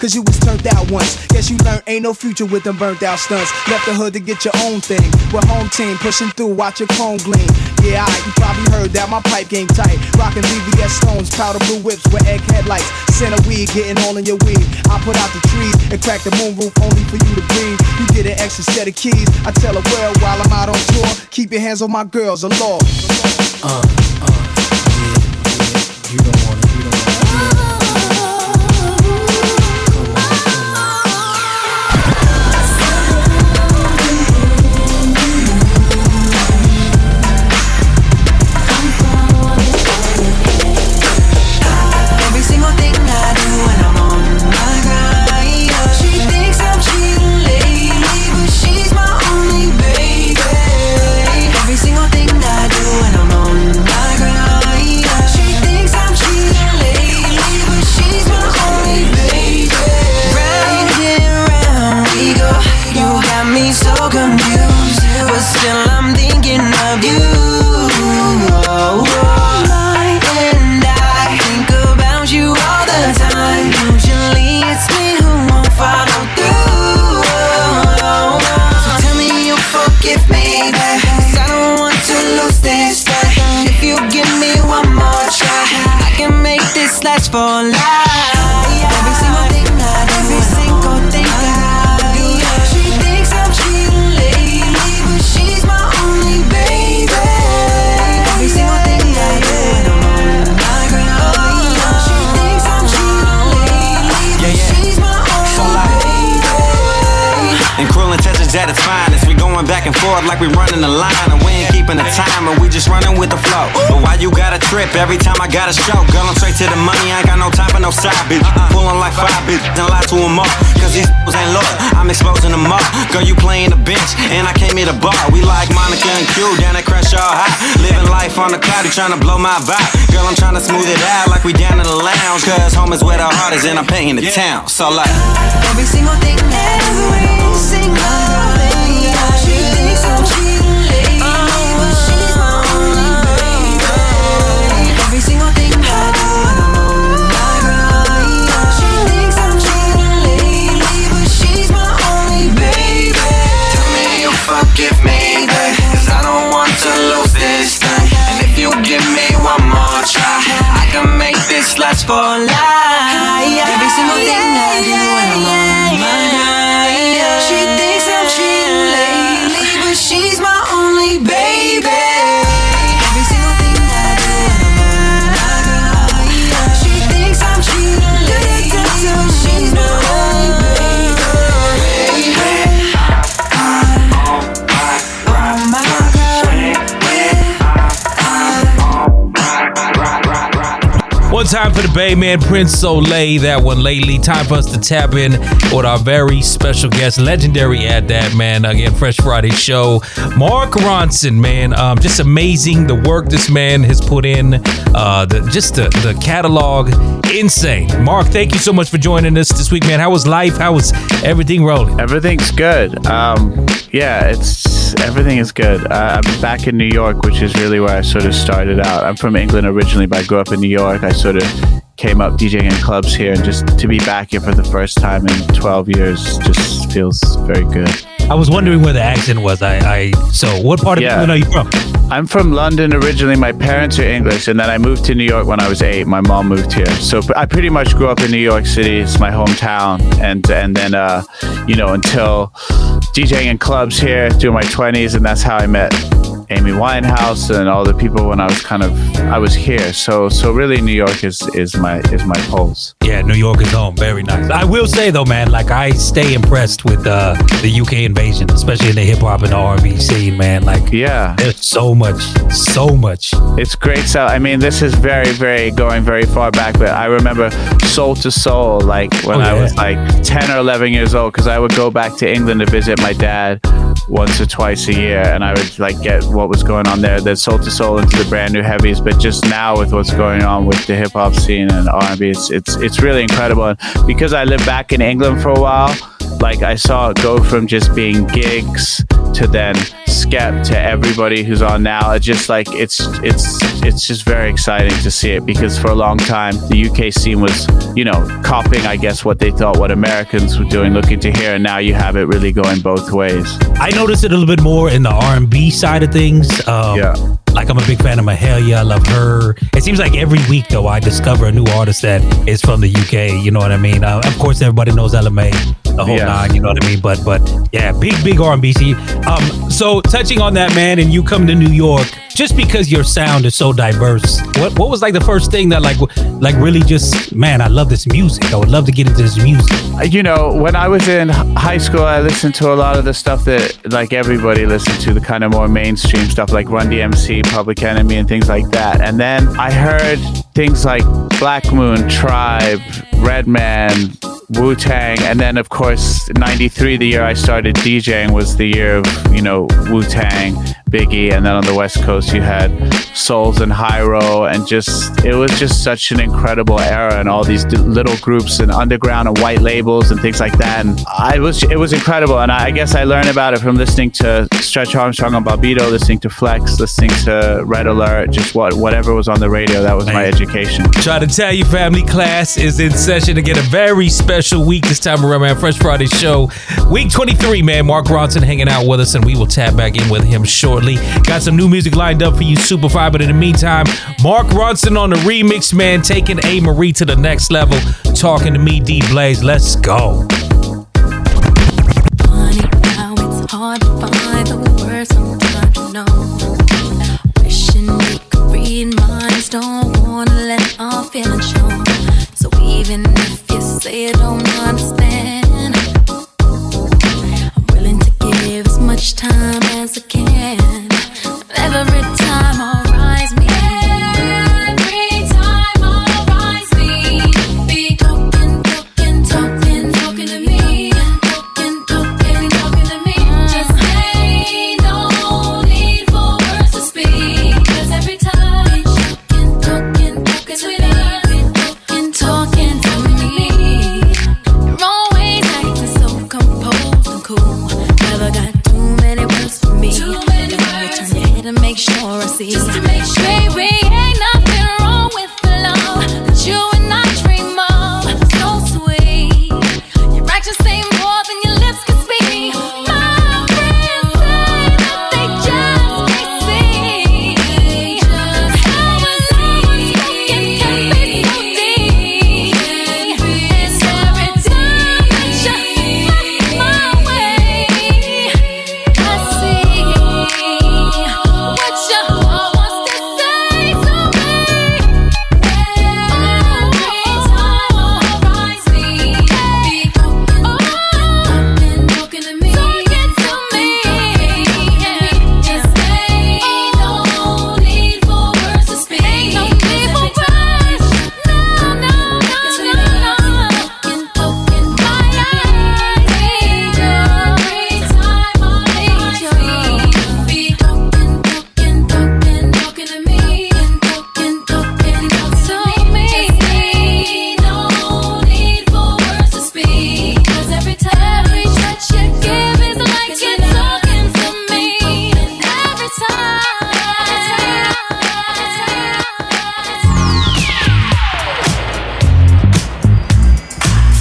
Cause you was turned out once. Guess you learned ain't no future with them burnt out stunts. Left the hood to get your own thing. We're home team pushing through, watch your chrome gleam. Yeah, alright, you probably heard that my pipe game tight. Rockin' V V S stones, powder blue whips with egg headlights. Center weed, getting all in your weed. I put out the trees and crack the moonroof only for you to breathe. You get an extra set of keys. I tell the world while I'm out on tour. Keep your hands on my girls, a law. Uh, uh, yeah, yeah, you don't want it. At its finest, we going going back and forth like we running the line, and we ain't keeping the time, and we just running with the flow. But why you gotta trip every time I got a show? Girl, I'm straight to the money, I ain't got no time for no side bitch. Uh-uh. Pulling like five bitch, don't lie to them all, cause these s***s ain't loyal, I'm exposing them all. Girl, you playing the bench, and I came here to bar. We like Monica and Q, down at Crenshaw High, living life on the cloud, you tryna blow my vibe. Girl, I'm tryna smooth it out like we down in the lounge, cause home is where the heart is, and I'm painting the yeah. town. So like every single thing, every single thing, she thinks I'm cheating. Give me that, cause I don't want to lose this thing. And if you give me one more try, I can make this last for life. Every single thing I do when I'm on my mind. She thinks I'm cheating lately, but she's my only baby. Every single thing I do when I'm on my mind. She thinks I'm cheating lately, but she's my only baby. One time for the Bay Man, Prince Soleil, that one lately. Time for us to tap in with our very special guest, legendary at that, man. Again, Fresh Friday Show, Mark Ronson, man. Um, just amazing the work this man has put in. Uh, the, just the, the catalog, insane. Mark, thank you so much for joining us this week, man. How was life? How was everything rolling? Everything's good. Um, yeah, it's everything is good. Uh, I'm back in New York, which is really where I sort of started out. I'm from England originally, but I grew up in New York. I sort of came up DJing in clubs here, and just to be back here for the first time in twelve years just feels very good. I was wondering where the accent was. I, I so what part of yeah. England are you from? I'm from London originally. My parents are English, and then I moved to New York when I was eight. My mom moved here, so I pretty much grew up in New York City. It's my hometown, and and then uh, you know, until DJing in clubs here through my twenties, and that's how I met Amy Winehouse and all the people when I was kind of I was here. So so really New York is is my is my pulse. Yeah, New York is home. Very nice. I will say though, man, like I stay impressed with uh, the U K invasion, especially in the hip hop and the R and B scene, man. Like yeah, there's so much, so much. It's great. So I mean, this is very very going very far back, but I remember Soul to Soul, like when oh, yeah. I was like ten or eleven years old, because I would go back to England to visit my dad once or twice a year, and I would like get what was going on there, the Soul to Soul into the brand new heavies. But just now with what's going on with the hip hop scene and R and B, it's it's it's really incredible. And because I lived back in England for a while, like I saw it go from just being gigs to then Skep to everybody who's on now. It's just like it's it's it's just very exciting to see it, because for a long time the U K scene was, you know, copying I guess what they thought what Americans were doing, looking to here, and now you have it really going both ways. I noticed it a little bit more in the R and B side of things. Um, yeah. Like I'm a big fan of Mahalia. I love her. It seems like every week though I discover a new artist that is from the U K. You know what I mean? Uh, of course everybody knows L M A, the whole yeah. nine. You know what I mean? But but yeah, big big R and B scene. Um, so touching on that, man, and you come to New York, just because your sound is so diverse. What what was like the first thing that like like really just, man, I love this music. I would love to get into this music. You know, when I was in high school, I listened to a lot of the stuff that like everybody listened to, the kind of more mainstream stuff like Run D M C, Public Enemy and things like that. And then I heard things like Black Moon, Tribe, Red Man, Wu-Tang, and then of course ninety-three, the year I started DJing, was the year of, you know, Wu-Tang, Biggie, and then on the West Coast you had Souls and Hi-Ro, and just it was just such an incredible era, and all these d- little groups and underground and white labels and things like that. And I was it was incredible, and I, I guess I learned about it from listening to Stretch Armstrong on Bobbito, listening to Flex, listening to Red Alert, just what whatever was on the radio. That was my education. Try to tell you, family, class is in session again. A very special week this time around, man. Fresh Friday Show, week twenty-three, man. Mark Ronson hanging out with us, and we will tap back in with him shortly. Got some new music lined up for you, Super Five. But in the meantime, Mark Ronson on the remix, man, taking A. Marie to the next level. Talking to me, D. Blaze. Let's go. Funny how it's hard to find the words sometimes, you know. Wishing you could read minds, don't wanna let our feelings show. So even if you say you don't understand, I'm willing to give as much much time as I can. Every time I'll rise me. Every time I'll rise me. Be talking, talking, talking, talking to me. Talking, talking, talking to me. Just say no need for words to speak. Cause every time talking, talking, talking to me. Talking, talking, talking to me. You're always acting so composed and cool. Never got too many words for me. Too many words. Turn your head and make sure I see. Just to make sure. Baby, ain't nothing wrong with the love that you and I dream of. So sweet. Your actions say more than your lips can speak. My friends say that they just can't see how a love unspoken can be so deep. It's every time that you look my way. I see what you want to say to me. Every time I'll rise me. Be talking, talking, talking to me. Talking to me. Just say no need for words to speak. Ain't no need for words. No, no, no, no, no. Talking, talking, talking to me. Every time I'll rise me. Be talking, talking, talking, talking to me. Talking, talking, talking to me. Just say no need for words to speak. Cause every time that you give is like you're talking to me. Every time.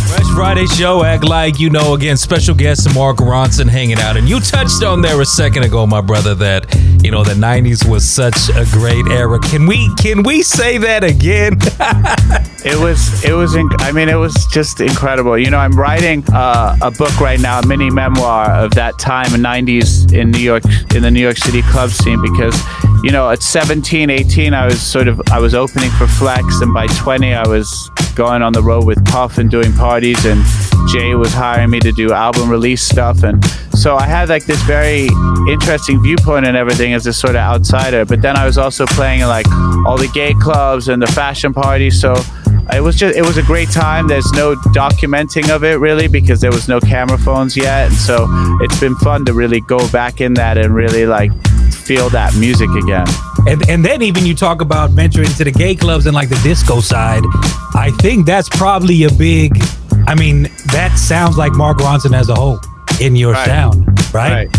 Fresh Friday Show, act like you know. Again, special guest Mark Ronson hanging out, and you touched on there a second ago, my brother, that you know the nineties was such a great era. Can we can we say that again? It was, it was, inc- I mean, it was just incredible. You know, I'm writing uh, a book right now, a mini memoir of that time in nineties in New York, in the New York City club scene, because, you know, at seventeen, eighteen, I was sort of, I was opening for Flex, and by twenty, I was going on the road with Puff and doing parties, and Jay was hiring me to do album release stuff. And so I had like this very interesting viewpoint and everything as a sort of outsider. But then I was also playing in like all the gay clubs and the fashion parties. So it was just, it was a great time. There's no documenting of it really because there was no camera phones yet. And so it's been fun to really go back in that and really like feel that music again. And and then even you talk about venturing into the gay clubs and like the disco side. I think that's probably a big, I mean, that sounds like Mark Ronson as a whole in your right. sound, right? right.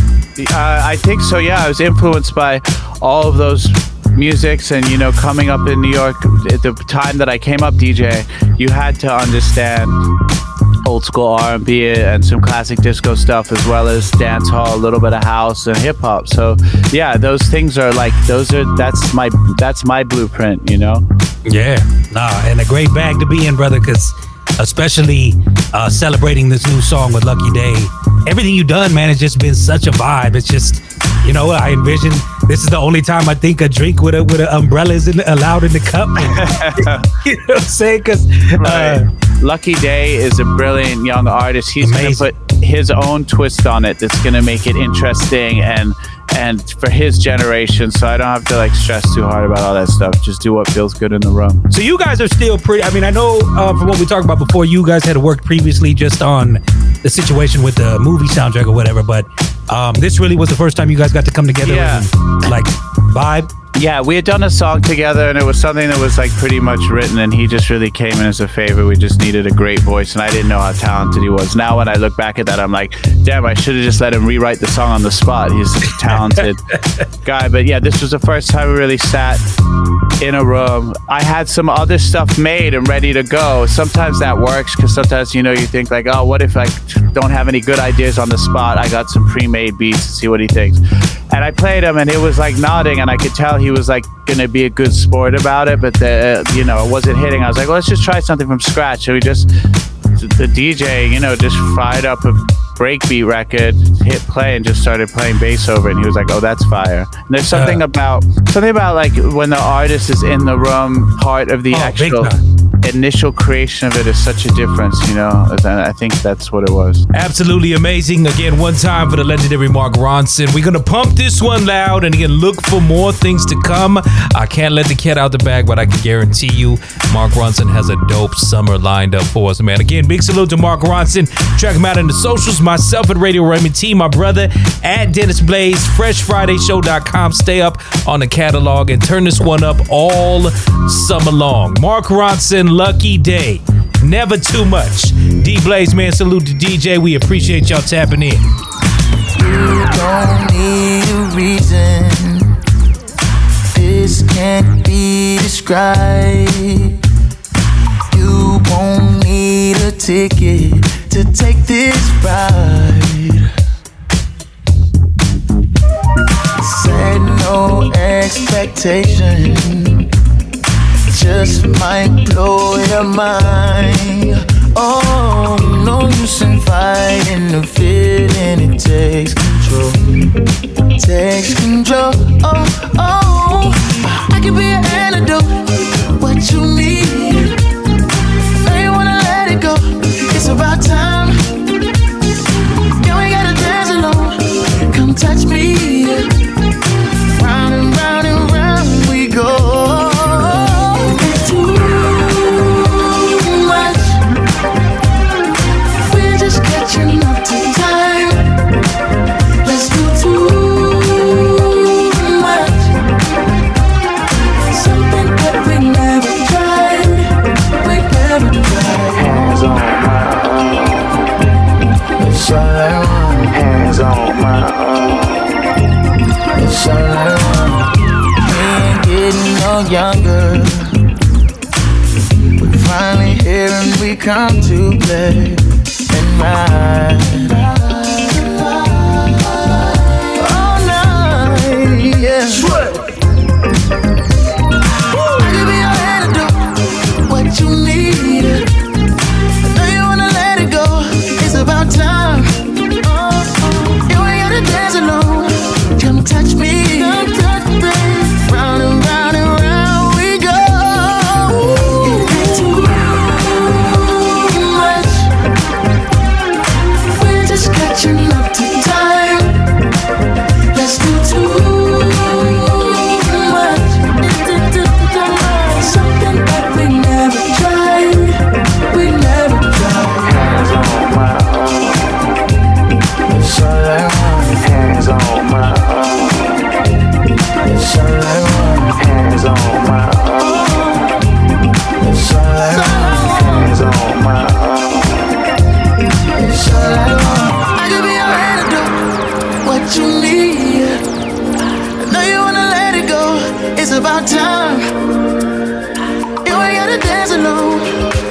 Uh, I think so, yeah. I was influenced by all of those musics, and you know, coming up in New York at the time that I came up D J, you had to understand old school R and B and some classic disco stuff, as well as dance hall, a little bit of house and hip hop. So yeah, those things are like, those are, that's my, that's my blueprint, you know? Yeah, nah, and a great bag to be in, brother, because especially uh, celebrating this new song with Lucky Day. Everything you've done, man, has just been such a vibe. It's just, you know, I envision this is the only time I think a drink with a with an umbrella is in, allowed in the cup. You know what I'm saying? Because right. uh, Lucky Day is a brilliant young artist. He's going to put his own twist on it. That's going to make it interesting and and for his generation. So I don't have to like stress too hard about all that stuff. Just do what feels good in the room. So you guys are still pretty. I mean, I know uh, from what we talked about before, you guys had worked previously just on the situation with the movie soundtrack or whatever. But um, this really was the first time you guys got to come together yeah. and like vibe. Yeah, we had done a song together, and it was something that was like pretty much written, and he just really came in as a favor. We just needed a great voice, and I didn't know how talented he was. Now when I look back at that, I'm like, damn, I should have just let him rewrite the song on the spot. He's such a talented guy. But yeah, this was the first time we really sat in a room. I had some other stuff made and ready to go. Sometimes that works, because sometimes, you know, you think like, oh, what if I don't have any good ideas on the spot? I got some pre-made beats to see what he thinks. And I played him, and it was like nodding, and I could tell he was like going to be a good sport about it, but the, you know, it wasn't hitting. I was like, well, let's just try something from scratch. So we just, the D J, you know, just fired up a breakbeat record, hit play, and just started playing bass over it. And he was like, oh, that's fire. And there's something uh, about, something about like when the artist is in the room, part of the oh, actual... initial creation of it is such a difference, you know, and I think that's what it was. Absolutely amazing. Again, one time for the legendary Mark Ronson. We're going to pump this one loud, and again, look for more things to come. I can't let the cat out the bag, but I can guarantee you Mark Ronson has a dope summer lined up for us, man. Again, big salute to Mark Ronson. Check him out in the socials, myself at Radio Raymond T, my brother at Dennis Blaze, fresh friday show dot com. Stay up on the catalog and turn this one up all summer long. Mark Ronson, Lucky Day, Never Too Much. D Blaze, man, salute to D J. We appreciate y'all tapping in. You don't need a reason. This can't be described. You won't need a ticket to take this ride. Set no expectation. Just might blow your mind. Oh, no use in fighting the feeling. It takes control. Takes control. Oh, oh, I can be an antidote. What you need? Now you wanna let it go. It's about time. Yeah, we gotta dance alone. Come touch me. Round and round and round we go. Can't get no younger. But finally here and we come to play and ride all night, yeah. I could be your antidote. What you need? I know you wanna let it go. It's about time. Touch me, don't touch me. Round and round and round we go. You get too much. We're just catching up to time. Let's do too much. Something that we never tried. We never tried. Hands on my own. So hands on my own. All I want, hands on my own. It's all I want, hands on my own. It's all I want. I could be your antidote. What you need? I know you wanna let it go. It's about time. You ain't gotta dance alone.